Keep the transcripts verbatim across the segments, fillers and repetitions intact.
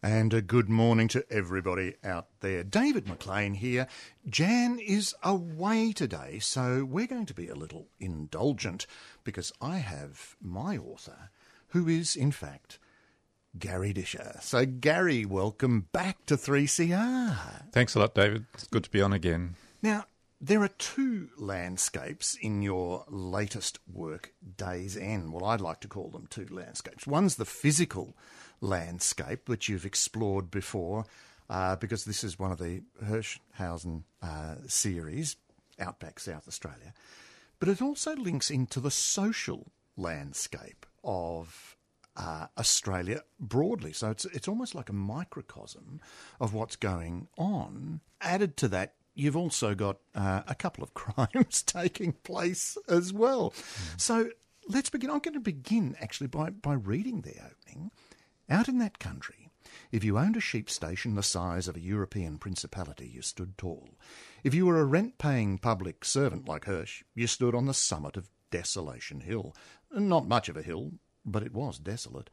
And a good morning to everybody out there. David McLean here. Jan is away today, so we're going to be a little indulgent because I have my author, who is, in fact, Gary Disher. So, Gary, welcome back to three C R. Thanks a lot, David. It's good to be on again. Now, there are two landscapes in your latest work, Days End. Well, I'd like to call them two landscapes. One's the physical landscape, which you've explored before, uh, because this is one of the Hirschhausen uh, series, Outback South Australia. But it also links into the social landscape of uh, Australia broadly. So it's, it's almost like a microcosm of what's going on. Added to that, you've also got uh, a couple of crimes taking place as well. Mm. So let's begin. I'm going to begin actually by, by reading the opening. Out in that country, if you owned a sheep station the size of a European principality, you stood tall. If you were a rent-paying public servant like Hirsch, you stood on the summit of Desolation Hill. Not much of a hill, but it was desolate.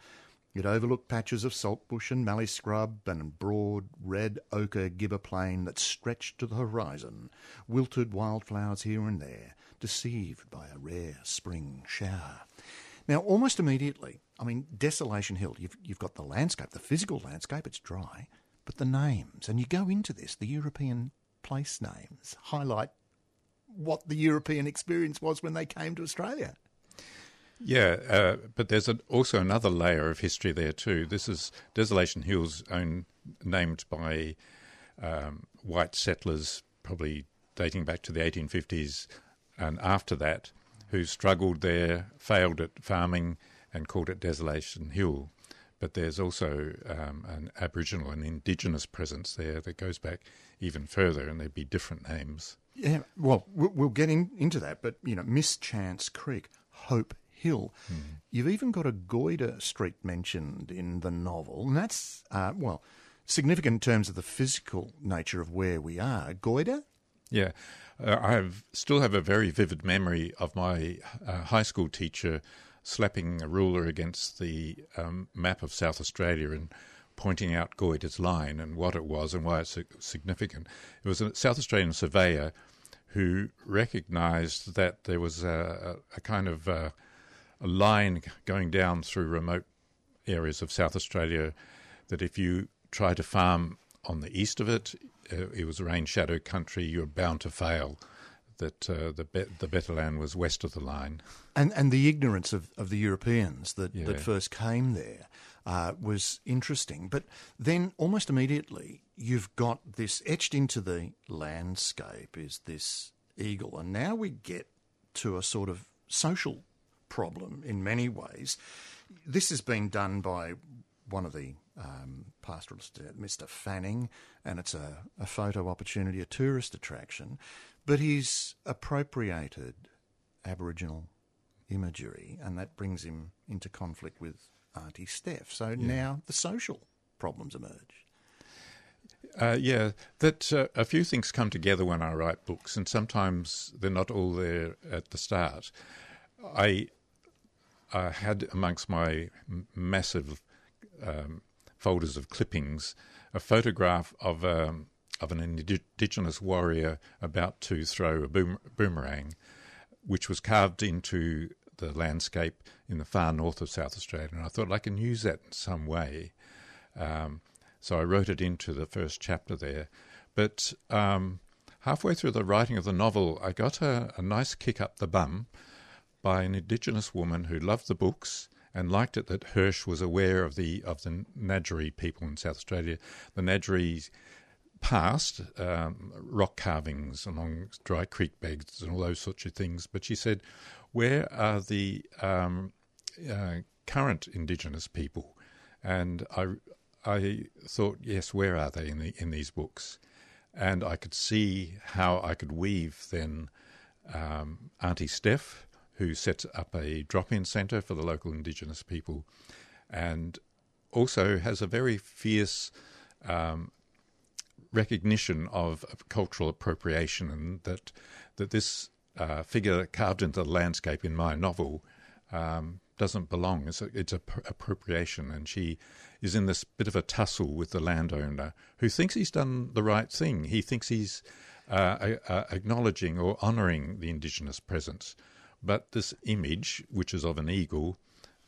It overlooked patches of saltbush and mallee scrub and broad red ochre gibber plain that stretched to the horizon, wilted wildflowers here and there, deceived by a rare spring shower. Now, almost immediately, I mean, Desolation Hill, you've, you've got the landscape, the physical landscape, it's dry, but the names, and you go into this, the European place names, highlight what the European experience was when they came to Australia. Yeah, uh, but there's an, also another layer of history there too. This is Desolation Hill's own, named by um, white settlers, probably dating back to the eighteen fifties and after that, who struggled there, failed at farming, and called it Desolation Hill. But there's also um, an Aboriginal and Indigenous presence there that goes back even further, and there'd be different names. Yeah, well, we'll get in, into that, but, you know, Mischance Creek, Hope Hill. Mm. You've even got a Goyder street mentioned in the novel, and that's, uh, well, significant in terms of the physical nature of where we are. Goyder? Yeah, uh, I have, still have a very vivid memory of my uh, high school teacher slapping a ruler against the um, map of South Australia and pointing out Goyder's line and what it was and why it's significant. It was a South Australian surveyor who recognised that there was a, a kind of a, a line going down through remote areas of South Australia that if you try to farm on the east of it, it was rain shadow country, you were bound to fail, that uh, the be- the better land was west of the line. And and the ignorance of, of the Europeans that, yeah. that first came there uh, was interesting. But then almost immediately you've got this, etched into the landscape is this eagle. And now we get to a sort of social problem in many ways. This has been done by one of the um, pastoralists, Mister Fanning, and it's a, a photo opportunity, a tourist attraction. But he's appropriated Aboriginal imagery, and that brings him into conflict with Auntie Steph. So yeah. Now the social problems emerge. Uh, yeah, that uh, a few things come together when I write books, and sometimes they're not all there at the start. I, I had amongst my massive um, folders of clippings a photograph of... Um, of an Indigenous warrior about to throw a boom, boomerang, which was carved into the landscape in the far north of South Australia. And I thought I can use that in some way. Um, so I wrote it into the first chapter there. But um, halfway through the writing of the novel, I got a, a nice kick up the bum by an Indigenous woman who loved the books and liked it that Hirsch was aware of the of the Ngadjuri people in South Australia. The Ngadjuri... past um, rock carvings along dry creek beds and all those sorts of things, but she said, where are the um, uh, current Indigenous people? And I, I thought, yes, where are they in, the, in these books? And I could see how I could weave then um, Auntie Steph, who sets up a drop-in centre for the local Indigenous people, and also has a very fierce um, recognition of, of cultural appropriation, and that that this uh, figure carved into the landscape in my novel um, doesn't belong. It's, a, it's a pr- appropriation, and she is in this bit of a tussle with the landowner, who thinks he's done the right thing. He thinks he's uh, uh, acknowledging or honouring the Indigenous presence. But this image, which is of an eagle,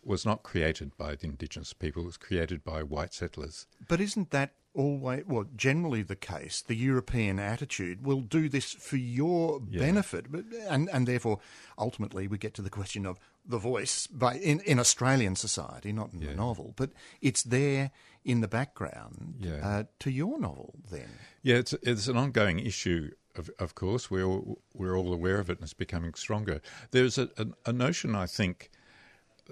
was not created by the Indigenous people. It was created by white settlers. But isn't that always, well, generally the case? The European attitude will do this for your yeah. benefit. And, and therefore, ultimately, we get to the question of the voice by, in, in Australian society, not in yeah. the novel. But it's there in the background yeah. uh, to your novel then. Yeah, it's, it's an ongoing issue. Of, of course, we're all, we're all aware of it, and it's becoming stronger. There's a, a, a notion, I think,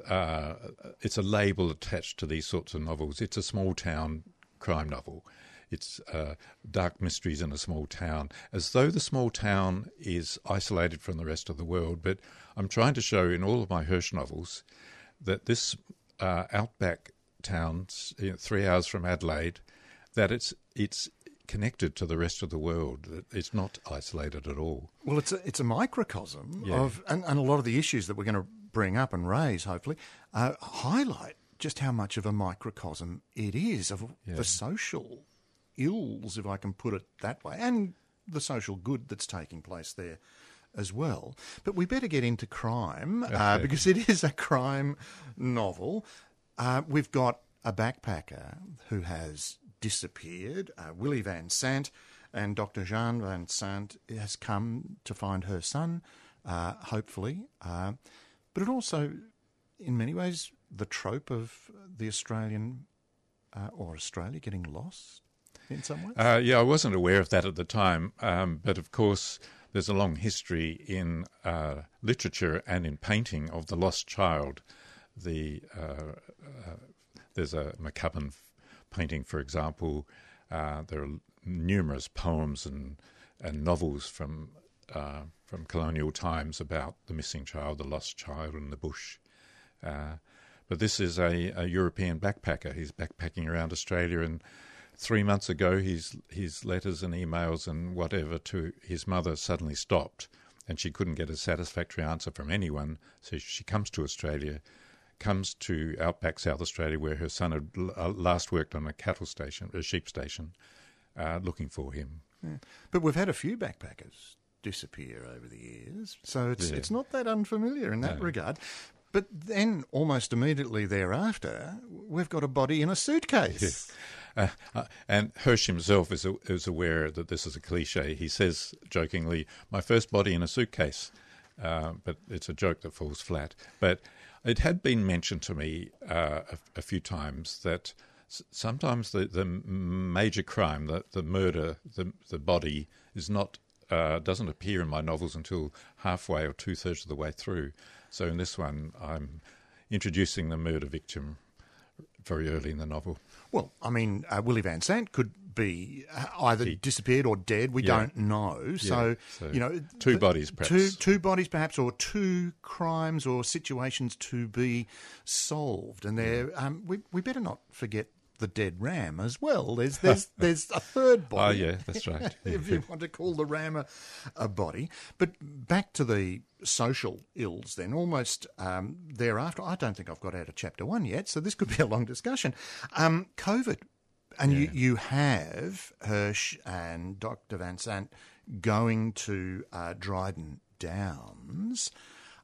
uh, it's a label attached to these sorts of novels. It's a small-town crime novel. It's uh, dark mysteries in a small town, as though the small town is isolated from the rest of the world. But I'm trying to show in all of my Hirsch novels that this uh, outback town, you know, three hours from Adelaide, that it's it's... connected to the rest of the world. It's not isolated at all. Well, it's a, it's a microcosm yeah. of, and, and a lot of the issues that we're going to bring up and raise, hopefully, uh, highlight just how much of a microcosm it is of yeah. the social ills, if I can put it that way, and the social good that's taking place there as well. But we better get into crime, okay. uh, because it is a crime novel. Uh, we've got a backpacker who has disappeared. Uh, Willie Van Sant and Doctor Jeanne Van Sant has come to find her son, uh, hopefully. Uh, but it also, in many ways, the trope of the Australian uh, or Australia getting lost in some ways. Uh, yeah, I wasn't aware of that at the time. Um, but, of course, there's a long history in uh, literature and in painting of the lost child. The uh, uh, There's a McCubbin painting, for example. Uh, there are numerous poems and, and novels from uh, from colonial times about the missing child, the lost child in the bush. Uh, but this is a, a European backpacker. He's backpacking around Australia, and three months ago his, his letters and emails and whatever to his mother suddenly stopped, and she couldn't get a satisfactory answer from anyone, so she comes to Australia, comes to outback South Australia, where her son had l- last worked on a cattle station, a sheep station, uh, looking for him. Yeah. But we've had a few backpackers disappear over the years, so it's yeah. it's not that unfamiliar in that no. regard. But then, almost immediately thereafter, we've got a body in a suitcase. Yeah. Uh, uh, and Hirsch himself is, a, is aware that this is a cliche. He says, jokingly, "My first body in a suitcase." Uh, but it's a joke that falls flat. But it had been mentioned to me uh, a, a few times that s- sometimes the, the major crime, the, the murder, the the body, is not uh, doesn't appear in my novels until halfway or two thirds of the way through. So in this one, I'm introducing the murder victim very early in the novel. Well, I mean, uh, Willie Van Sant could be either he, disappeared or dead. We yeah. don't know. So, yeah. so, you know... Two th- bodies, perhaps. Two, two bodies, perhaps, or two crimes or situations to be solved. And there, yeah. um, we, we better not forget the dead ram as well. There's there's, there's a third body. Oh, yeah, that's right. Yeah. If you want to call the ram a, a body. But back to the social ills then, almost um, thereafter. I don't think I've got out of chapter one yet, so this could be a long discussion. Um, COVID. And yeah. you, you have Hirsch and Doctor Van Sant going to uh, Dryden Downs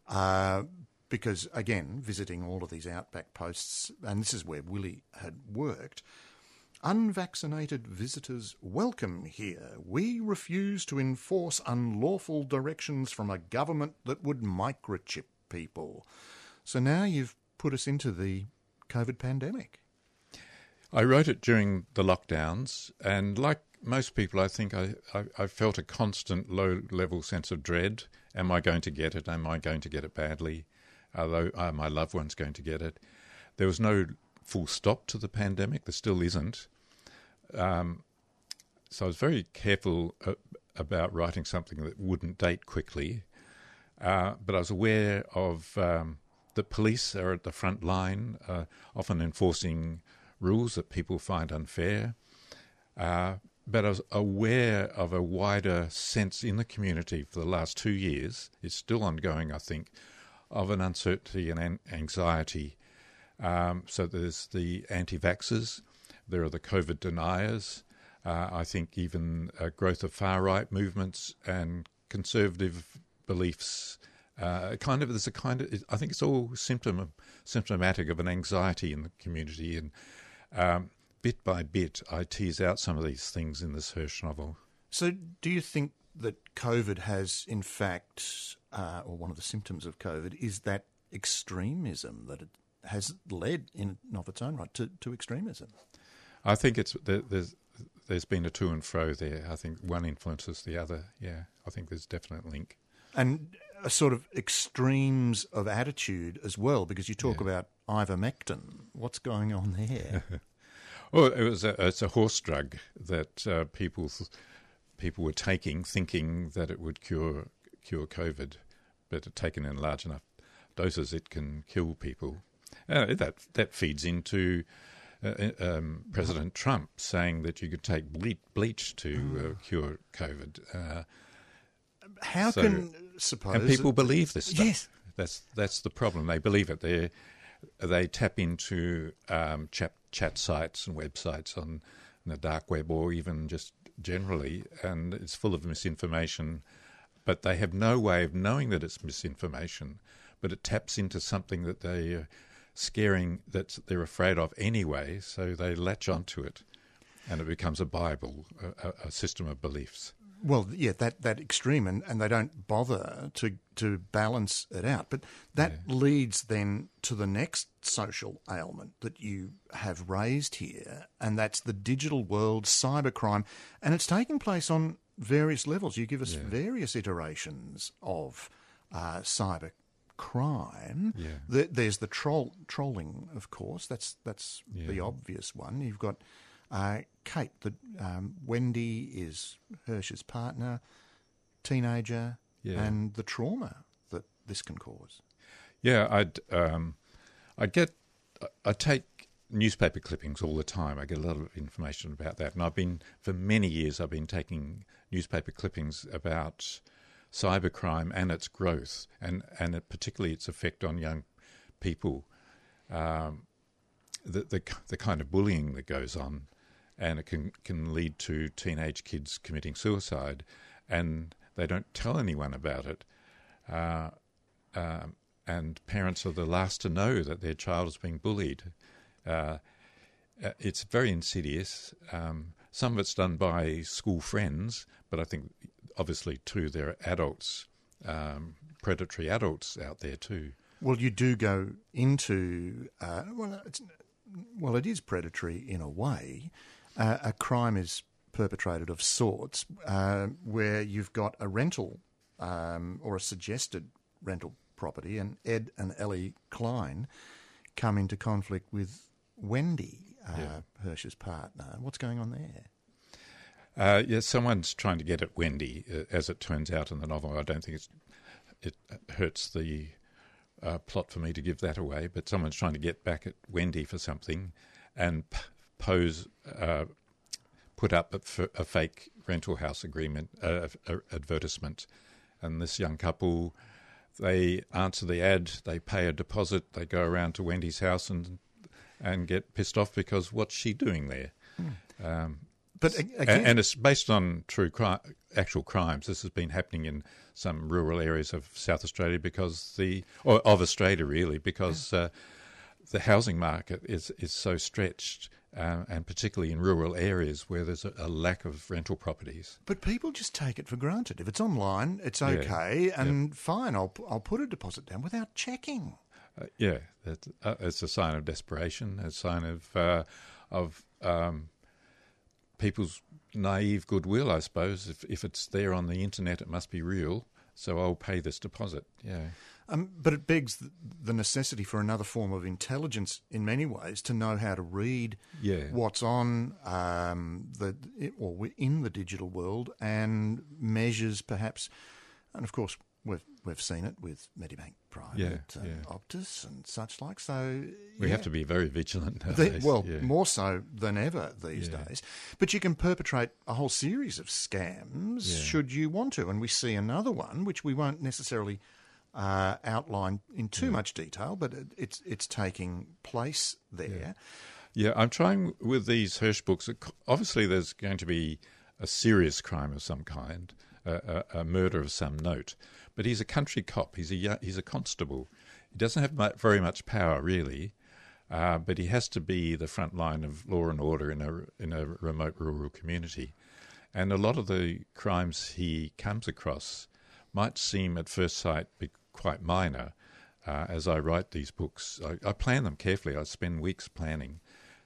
uh, because, again, visiting all of these outback posts, and this is where Willie had worked. Unvaccinated visitors welcome here. We refuse to enforce unlawful directions from a government that would microchip people. So now you've put us into the COVID pandemic. I wrote it during the lockdowns, and like most people, I think I, I, I felt a constant low-level sense of dread. Am I going to get it? Am I going to get it badly? Although, are my loved ones going to get it? There was no full stop to the pandemic. There still isn't. Um, so I was very careful uh, about writing something that wouldn't date quickly. Uh, but I was aware of um, the police are at the front line, uh, often enforcing rules that people find unfair. Uh, but I was aware of a wider sense in the community for the last two years, it's still ongoing, I think, of an uncertainty and an anxiety. Um, so there's the anti-vaxxers, there are the COVID deniers, uh, I think even a growth of far-right movements and conservative beliefs. Uh, kind of, there's a kind of, I think it's all symptom symptomatic of an anxiety in the community, and um, bit by bit I tease out some of these things in this Hirsch novel. So do you think that COVID has, in fact, uh, or one of the symptoms of COVID, is that extremism, that it has led in and of its own right to, to extremism? I think it's there's there's been a to and fro there. I think one influences the other, yeah. I think there's a definite link. And a sort of extremes of attitude as well, because you talk yeah. about ivermectin. What's going on there? Well, it was a, it's a horse drug that uh, people people were taking, thinking that it would cure cure COVID, but taken in large enough doses, it can kill people. Uh, that that feeds into uh, um, President Trump saying that you could take bleach to uh, cure COVID. Uh, How so, can suppose and people it, believe this stuff? Yes, that's that's the problem. They believe it. They they tap into um, chat chat sites and websites on the dark web, or even just generally, and it's full of misinformation. But they have no way of knowing that it's misinformation. But it taps into something that they. Uh, scaring that they're afraid of anyway, so they latch onto it and it becomes a Bible, a, a system of beliefs. Well, yeah, that, that extreme, and, and they don't bother to, to balance it out. But that yeah. leads then to the next social ailment that you have raised here, and that's the digital world, cybercrime, and it's taking place on various levels. You give us yeah. various iterations of uh, cybercrime. Crime. Yeah. The, there's the troll trolling, of course. That's that's yeah. the obvious one. You've got uh, Kate. The um, Wendy is Hirsch's partner, teenager, yeah. and the trauma that this can cause. Yeah, I'd um, I get I take newspaper clippings all the time. I get a lot of information about that, and I've been for many years. I've been taking newspaper clippings about. Cybercrime and its growth, and and it, particularly its effect on young people, um, the the the kind of bullying that goes on, and it can can lead to teenage kids committing suicide, and they don't tell anyone about it, uh, um, and parents are the last to know that their child is being bullied. Uh, it's very insidious. Um, some of it's done by school friends, but I think. Obviously, too, there are adults, um, predatory adults out there too. Well, you do go into, uh, well, it's, well, it is predatory in a way. Uh, a crime is perpetrated of sorts uh, where you've got a rental um, or a suggested rental property, and Ed and Ellie Klein come into conflict with Wendy, uh, yeah. Hirsch's partner. What's going on there? Uh, yes, someone's trying to get at Wendy, uh, as it turns out in the novel. I don't think it's, it hurts the uh, plot for me to give that away, but someone's trying to get back at Wendy for something and p- pose, uh, put up a, f- a fake rental house agreement uh, a, a advertisement. And this young couple, they answer the ad, they pay a deposit, they go around to Wendy's house and and get pissed off because what's she doing there? Mm. Um But again, and it's based on true crime, actual crimes. This has been happening in some rural areas of South Australia because the or of Australia really because uh, the housing market is is so stretched, uh, and particularly in rural areas where there's a, a lack of rental properties. But people just take it for granted. If it's online, it's okay yeah. and yep. fine. I'll I'll put a deposit down without checking. Uh, yeah, that, uh, it's a sign of desperation. A sign of uh, of um, people's naive goodwill, I suppose. If if it's there on the internet, it must be real, so I'll pay this deposit. Yeah. Um, but it begs the necessity for another form of intelligence in many ways to know how to read yeah. what's on um, the or in the digital world, and measures perhaps, and of course We've we've seen it with Medibank Private, yeah, and yeah. Optus and such like. So we yeah. have to be very vigilant nowadays. The, well, yeah. more so than ever these yeah. days. But you can perpetrate a whole series of scams yeah. should you want to, and we see another one which we won't necessarily uh, outline in too yeah. much detail, but it, it's it's taking place there. Yeah. yeah, I'm trying with these Hirsch books. Obviously, there's going to be a serious crime of some kind. A, a murder of some note, but he's a country cop. He's a he's a constable. He doesn't have much, very much power really, uh, but he has to be the front line of law and order in a in a remote rural community, and a lot of the crimes he comes across might seem at first sight be quite minor. Uh, as I write these books, I, I plan them carefully. I spend weeks planning,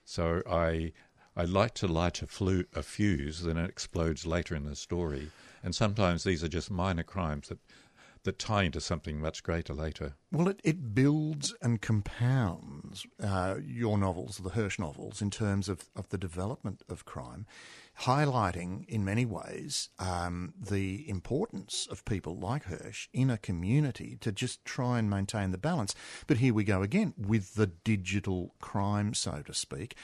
so I. I like to light a, flu- a fuse, then it explodes later in the story. And sometimes these are just minor crimes that, that tie into something much greater later. Well, it, it builds and compounds uh, your novels, the Hirsch novels, in terms of, of the development of crime, highlighting in many ways um, the importance of people like Hirsch in a community to just try and maintain the balance. But here we go again with the digital crime, so to speak.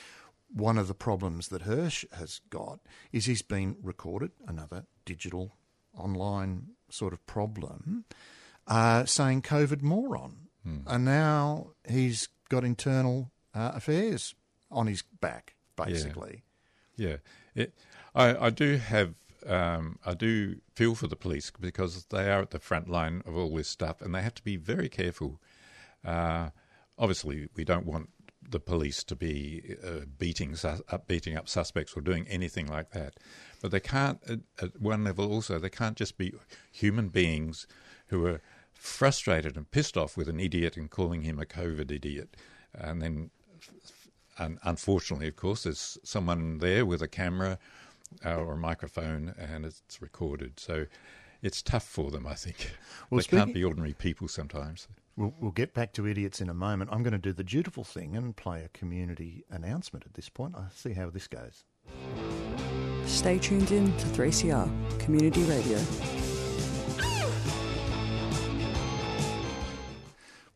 One of the problems that Hirsch has got is he's been recorded, another digital online sort of problem, uh, saying COVID moron. Hmm. And now he's got internal uh, affairs on his back, basically. Yeah. yeah. It, I, I do have, um, I do feel for the police because they are at the front line of all this stuff and they have to be very careful. Uh, obviously, we don't want the police to be uh, beating sus- up, beating up suspects or doing anything like that. But they can't, at, at one level also, they can't just be human beings who are frustrated and pissed off with an idiot and calling him a COVID idiot. And then, and unfortunately, of course, there's someone there with a camera uh, or a microphone and it's recorded. So it's tough for them, I think. Well, they speaking- can't be ordinary people sometimes. We'll, we'll get back to idiots in a moment. I'm going to do the dutiful thing and play a community announcement at this point. I'll see how this goes. Stay tuned in to three C R, Community Radio.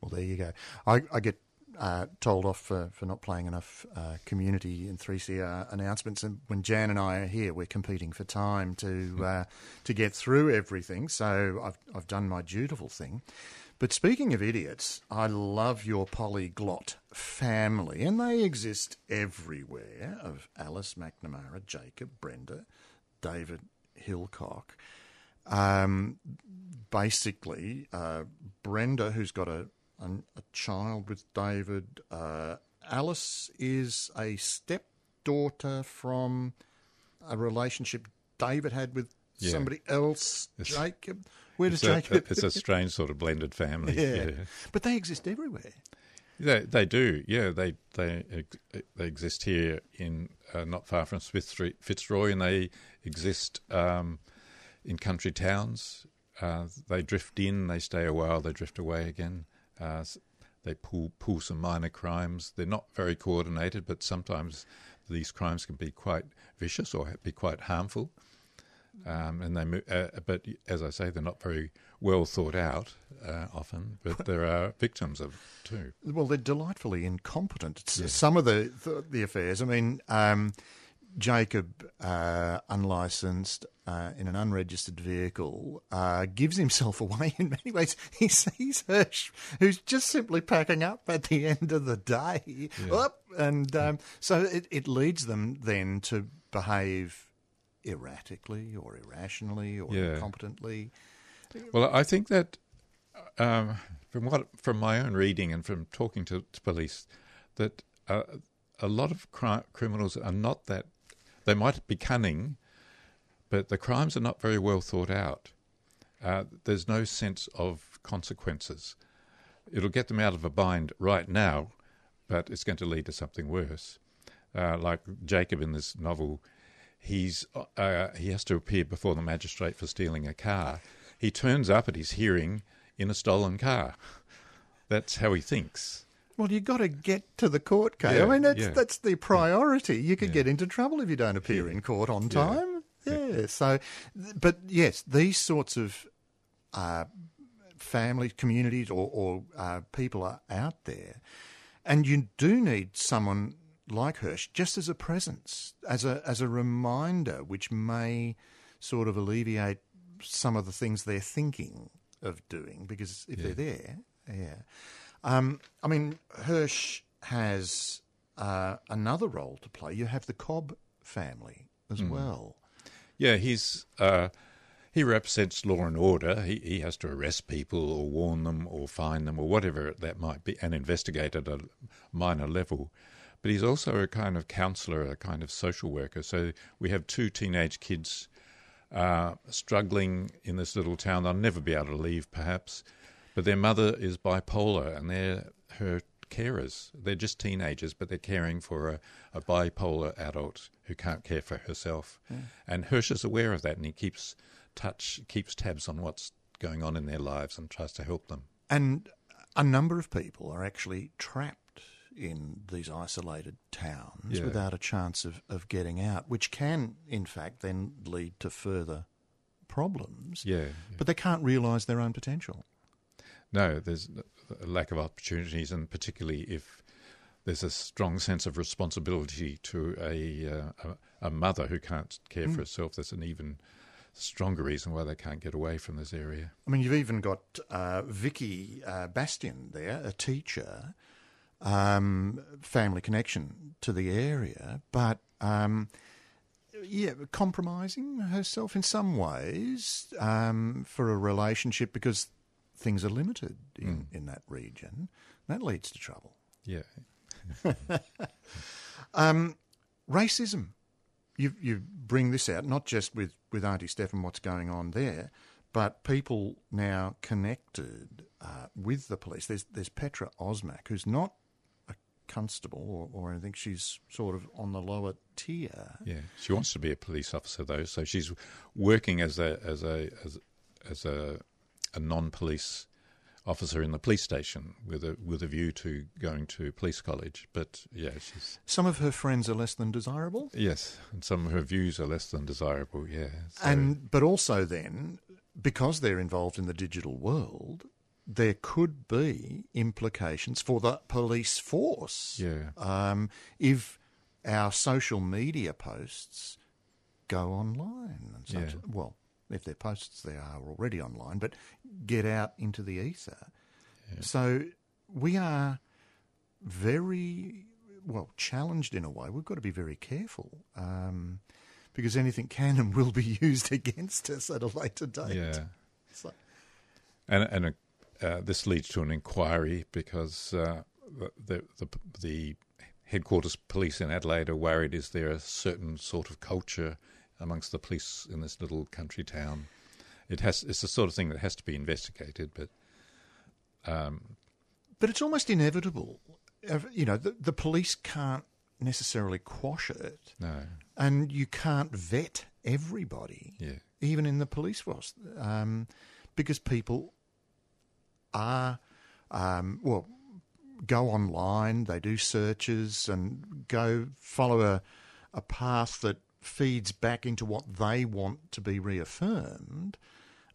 Well, there you go. I, I get uh, told off for, for not playing enough uh, community and three C R announcements. And when Jan and I are here, we're competing for time to uh, to get through everything. So I've I've done my dutiful thing. But speaking of idiots, I love your polyglot family, and they exist everywhere, of Alice McNamara, Jacob, Brenda, David Hillcock. Um, basically, uh, Brenda, who's got a, a, a child with David, uh, Alice is a stepdaughter from a relationship David had with yeah. somebody else, it's, Jacob. Where does Jacob? A, it's a strange sort of blended family. Yeah, yeah. But they exist everywhere. They they do. Yeah, they they they exist here in uh, not far from Fitzroy, and they exist um, in country towns. Uh, they drift in, they stay a while, they drift away again. Uh, they pull pull some minor crimes. They're not very coordinated, but sometimes these crimes can be quite vicious or be quite harmful. Um, and they, uh, but as I say, they're not very well thought out uh, often. But there are victims of too. Well, they're delightfully incompetent. Yeah. Some of the, the the affairs. I mean, um, Jacob, uh, unlicensed uh, in an unregistered vehicle, uh, gives himself away in many ways. He sees Hirsch, who's just simply packing up at the end of the day, yeah. oh, and um, so it, it leads them then to behave erratically or irrationally or yeah. incompetently. Well, I think that um, from what from my own reading and from talking to, to police, that uh, a lot of cri- criminals are not that. They might be cunning, but the crimes are not very well thought out. Uh, there's no sense of consequences. It'll get them out of a bind right now, but it's going to lead to something worse. Uh, like Jacob in this novel, He's uh, he has to appear before the magistrate for stealing a car. He turns up at his hearing in a stolen car. That's how he thinks. Well, you've got to get to the court, Kay. Yeah, I mean, that's, yeah. that's the priority. You could yeah. get into trouble if you don't appear yeah. in court on time. Yeah. yeah. yeah. So, but yes, these sorts of uh, families, communities, or, or uh, people are out there. And you do need someone like Hirsch just as a presence, as a as a reminder, which may sort of alleviate some of the things they're thinking of doing, because if yeah. they're there, yeah. Um, I mean, Hirsch has uh, another role to play. You have the Cobb family as mm. well. Yeah, he's uh, he represents law and order. He he has to arrest people or warn them or fine them or whatever that might be, and investigate at a minor level. But he's also a kind of counsellor, a kind of social worker. So we have two teenage kids uh, struggling in this little town. They'll never be able to leave, perhaps. But their mother is bipolar, and they're her carers. They're just teenagers, but they're caring for a, a bipolar adult who can't care for herself. Yeah. And Hirsch is aware of that, and he keeps touch, keeps tabs on what's going on in their lives and tries to help them. And a number of people are actually trapped in these isolated towns yeah. without a chance of, of getting out, which can, in fact, then lead to further problems. Yeah, yeah. But they can't realise their own potential. No, there's a lack of opportunities, and particularly if there's a strong sense of responsibility to a uh, a, a mother who can't care mm. for herself. That's an even stronger reason why they can't get away from this area. I mean, you've even got uh, Vicky uh, Bastian there, a teacher, um, family connection to the area, but um, yeah, compromising herself in some ways um, for a relationship because things are limited in, mm. in that region. That leads to trouble. Yeah. um, racism. You you bring this out, not just with, with Auntie Steph and what's going on there, but people now connected uh, with the police. There's there's Petra Osmak, who's not a constable or, or anything. She's sort of on the lower tier. Yeah, she wants to be a police officer, though, so she's working as a as a as, as a... a non-police officer in the police station with a with a view to going to police college. But yeah, she's... Some of her friends are less than desirable. Yes, and some of her views are less than desirable, yeah. So... And but also then, because they're involved in the digital world, there could be implications for the police force. Yeah. Um, if our social media posts go online and such. Yeah. Well... If they're posts, they are already online, but get out into the ether. Yeah. So we are very, well, challenged in a way. We've got to be very careful um, because anything can and will be used against us at a later date. Yeah. So. And, and uh, this leads to an inquiry because uh, the, the the headquarters police in Adelaide are worried, is there a certain sort of culture amongst the police in this little country town? It has it's the sort of thing that has to be investigated, but um but it's almost inevitable. You know, the, the police can't necessarily quash it. No. And you can't vet everybody. Yeah. Even in the police force. Um because people are um well go online, they do searches and go follow a a path that feeds back into what they want to be reaffirmed,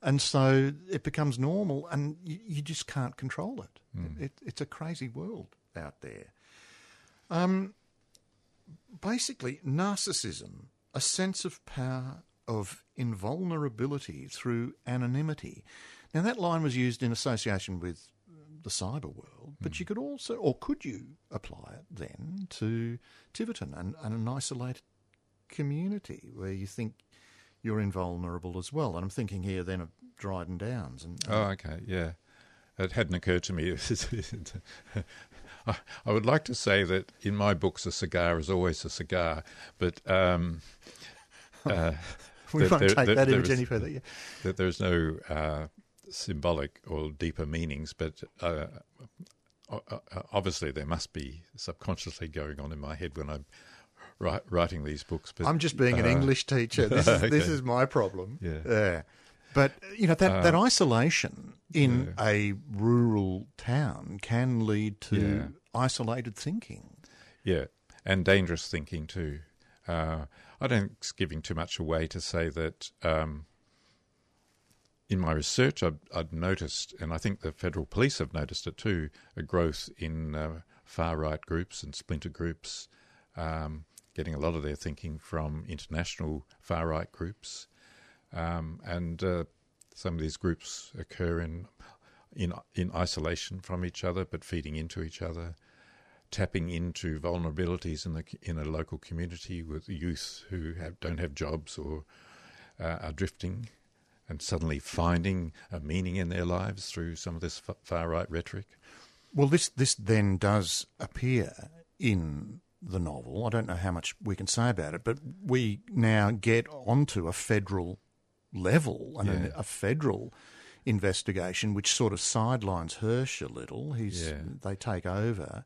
and so it becomes normal, and you, you just can't control it. Mm. it. It's a crazy world out there. Um, basically, narcissism, a sense of power, of invulnerability through anonymity. Now, that line was used in association with the cyber world, but mm. you could also, or could you apply it then to Tiverton and, and an isolated community where you think you're invulnerable as well. And I'm thinking here then of Dryden Downs. And, and oh, okay, yeah. It hadn't occurred to me. I, I would like to say that in my books a cigar is always a cigar, but... Um, uh, we won't take that image any further. Yeah. That there's no uh, symbolic or deeper meanings, but... Uh, obviously there must be subconsciously going on in my head when I'm writing these books. But I'm just being uh, an English teacher. This is, okay. this is my problem. Yeah. Uh, but, you know, that, uh, that isolation in yeah. a rural town can lead to yeah. isolated thinking. Yeah, and dangerous thinking too. Uh, I don't think it's giving too much away to say that um, in my research, I've, I've noticed, and I think the federal police have noticed it too, a growth in uh, far-right groups and splinter groups, um, getting a lot of their thinking from international far-right groups. Um, and uh, some of these groups occur in, in in isolation from each other, but feeding into each other, tapping into vulnerabilities in the in a local community with youth who have, don't have jobs or uh, are drifting, and suddenly finding a meaning in their lives through some of this far-right rhetoric. Well, this, this then does appear in the novel. I don't know how much we can say about it, but we now get onto a federal level, and yeah. a, a federal investigation, which sort of sidelines Hirsch a little. He's yeah. They take over.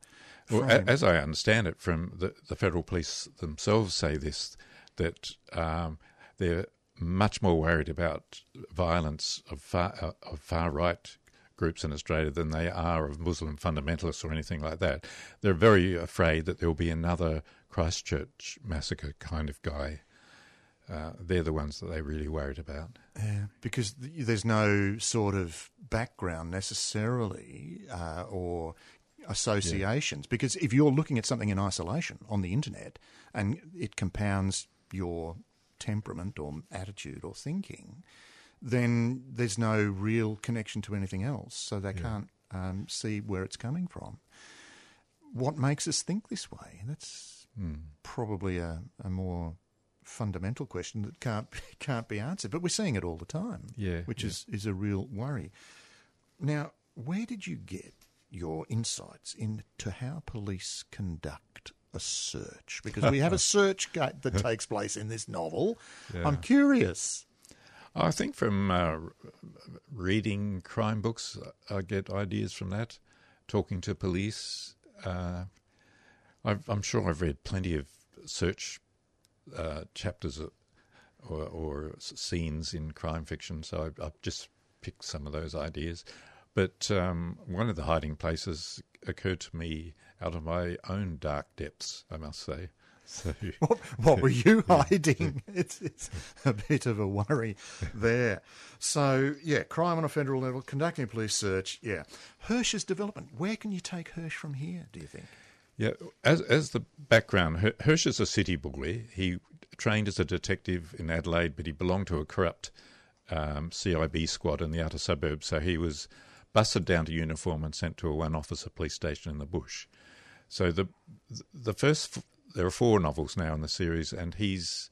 Well, as I understand it, from the, the federal police themselves say this, that um, they're much more worried about violence of far, uh, of far-right groups in Australia than they are of Muslim fundamentalists or anything like that. They're very afraid that there will be another Christchurch massacre kind of guy. Uh, they're the ones that they're really worried about. Yeah, because th- there's no sort of background necessarily uh, or associations. Yeah. Because if you're looking at something in isolation on the internet and it compounds your temperament or attitude or thinking, then there's no real connection to anything else, so they yeah. can't um, see where it's coming from. What makes us think this way? That's mm. probably a, a more fundamental question that can't can't be answered, but we're seeing it all the time, yeah, which yeah. is, is a real worry. Now, where did you get your insights into how police conduct a search? Because we have a search gate that takes place in this novel. Yeah. I'm curious. I think from uh, reading crime books, I get ideas from that, talking to police. Uh, I've, I'm sure I've read plenty of search uh, chapters or, or scenes in crime fiction, so I've, I've just picked some of those ideas. But um, one of the hiding places occurred to me out of my own dark depths, I must say. So, what, what were you yeah. hiding? It's, it's a bit of a worry there. So, yeah, crime on a federal level, conducting a police search, yeah. Hirsch's development, where can you take Hirsch from here, do you think? Yeah, as as the background, Hirsch is a city bully. He trained as a detective in Adelaide, but he belonged to a corrupt um, C I B squad in the outer suburbs, so he was busted down to uniform and sent to a one-officer police station in the bush. So the the first... There are four novels now in the series, and he's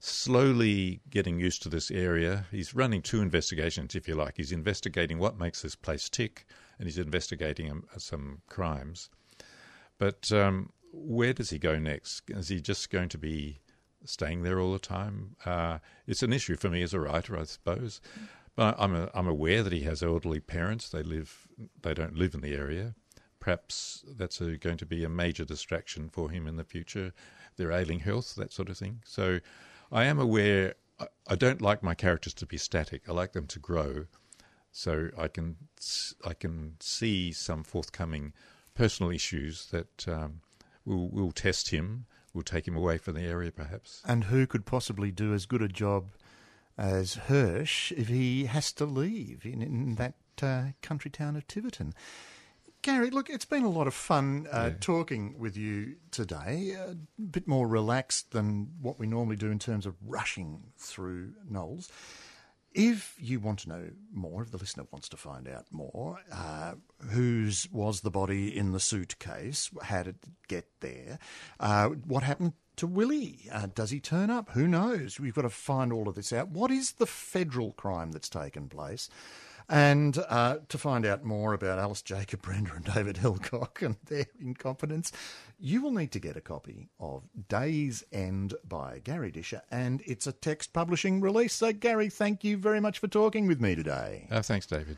slowly getting used to this area. He's running two investigations, if you like. He's investigating what makes this place tick, and he's investigating some crimes. But um, where does he go next? Is he just going to be staying there all the time? Uh, it's an issue for me as a writer, I suppose. But I'm a, I'm aware that he has elderly parents. They live, they don't live in the area. Perhaps that's a, going to be a major distraction for him in the future, their ailing health, that sort of thing. So I am aware, I, I don't like my characters to be static. I like them to grow, so I can I can see some forthcoming personal issues that um, will will test him, will take him away from the area perhaps. And who could possibly do as good a job as Hirsch if he has to leave in, in that uh, country town of Tiverton? Gary, look, it's been a lot of fun uh, yeah. talking with you today, a bit more relaxed than what we normally do in terms of rushing through novels. If you want to know more, if the listener wants to find out more, uh, whose was the body in the suitcase, how did it get there, uh, what happened to Willie, uh, does he turn up, who knows, we've got to find all of this out. What is the federal crime that's taken place? And uh, to find out more about Alice, Jacob, Brenda and David Hillcock and their incompetence, you will need to get a copy of Days End by Gary Disher, and it's a Text Publishing release. So, Gary, thank you very much for talking with me today. Oh, thanks, David.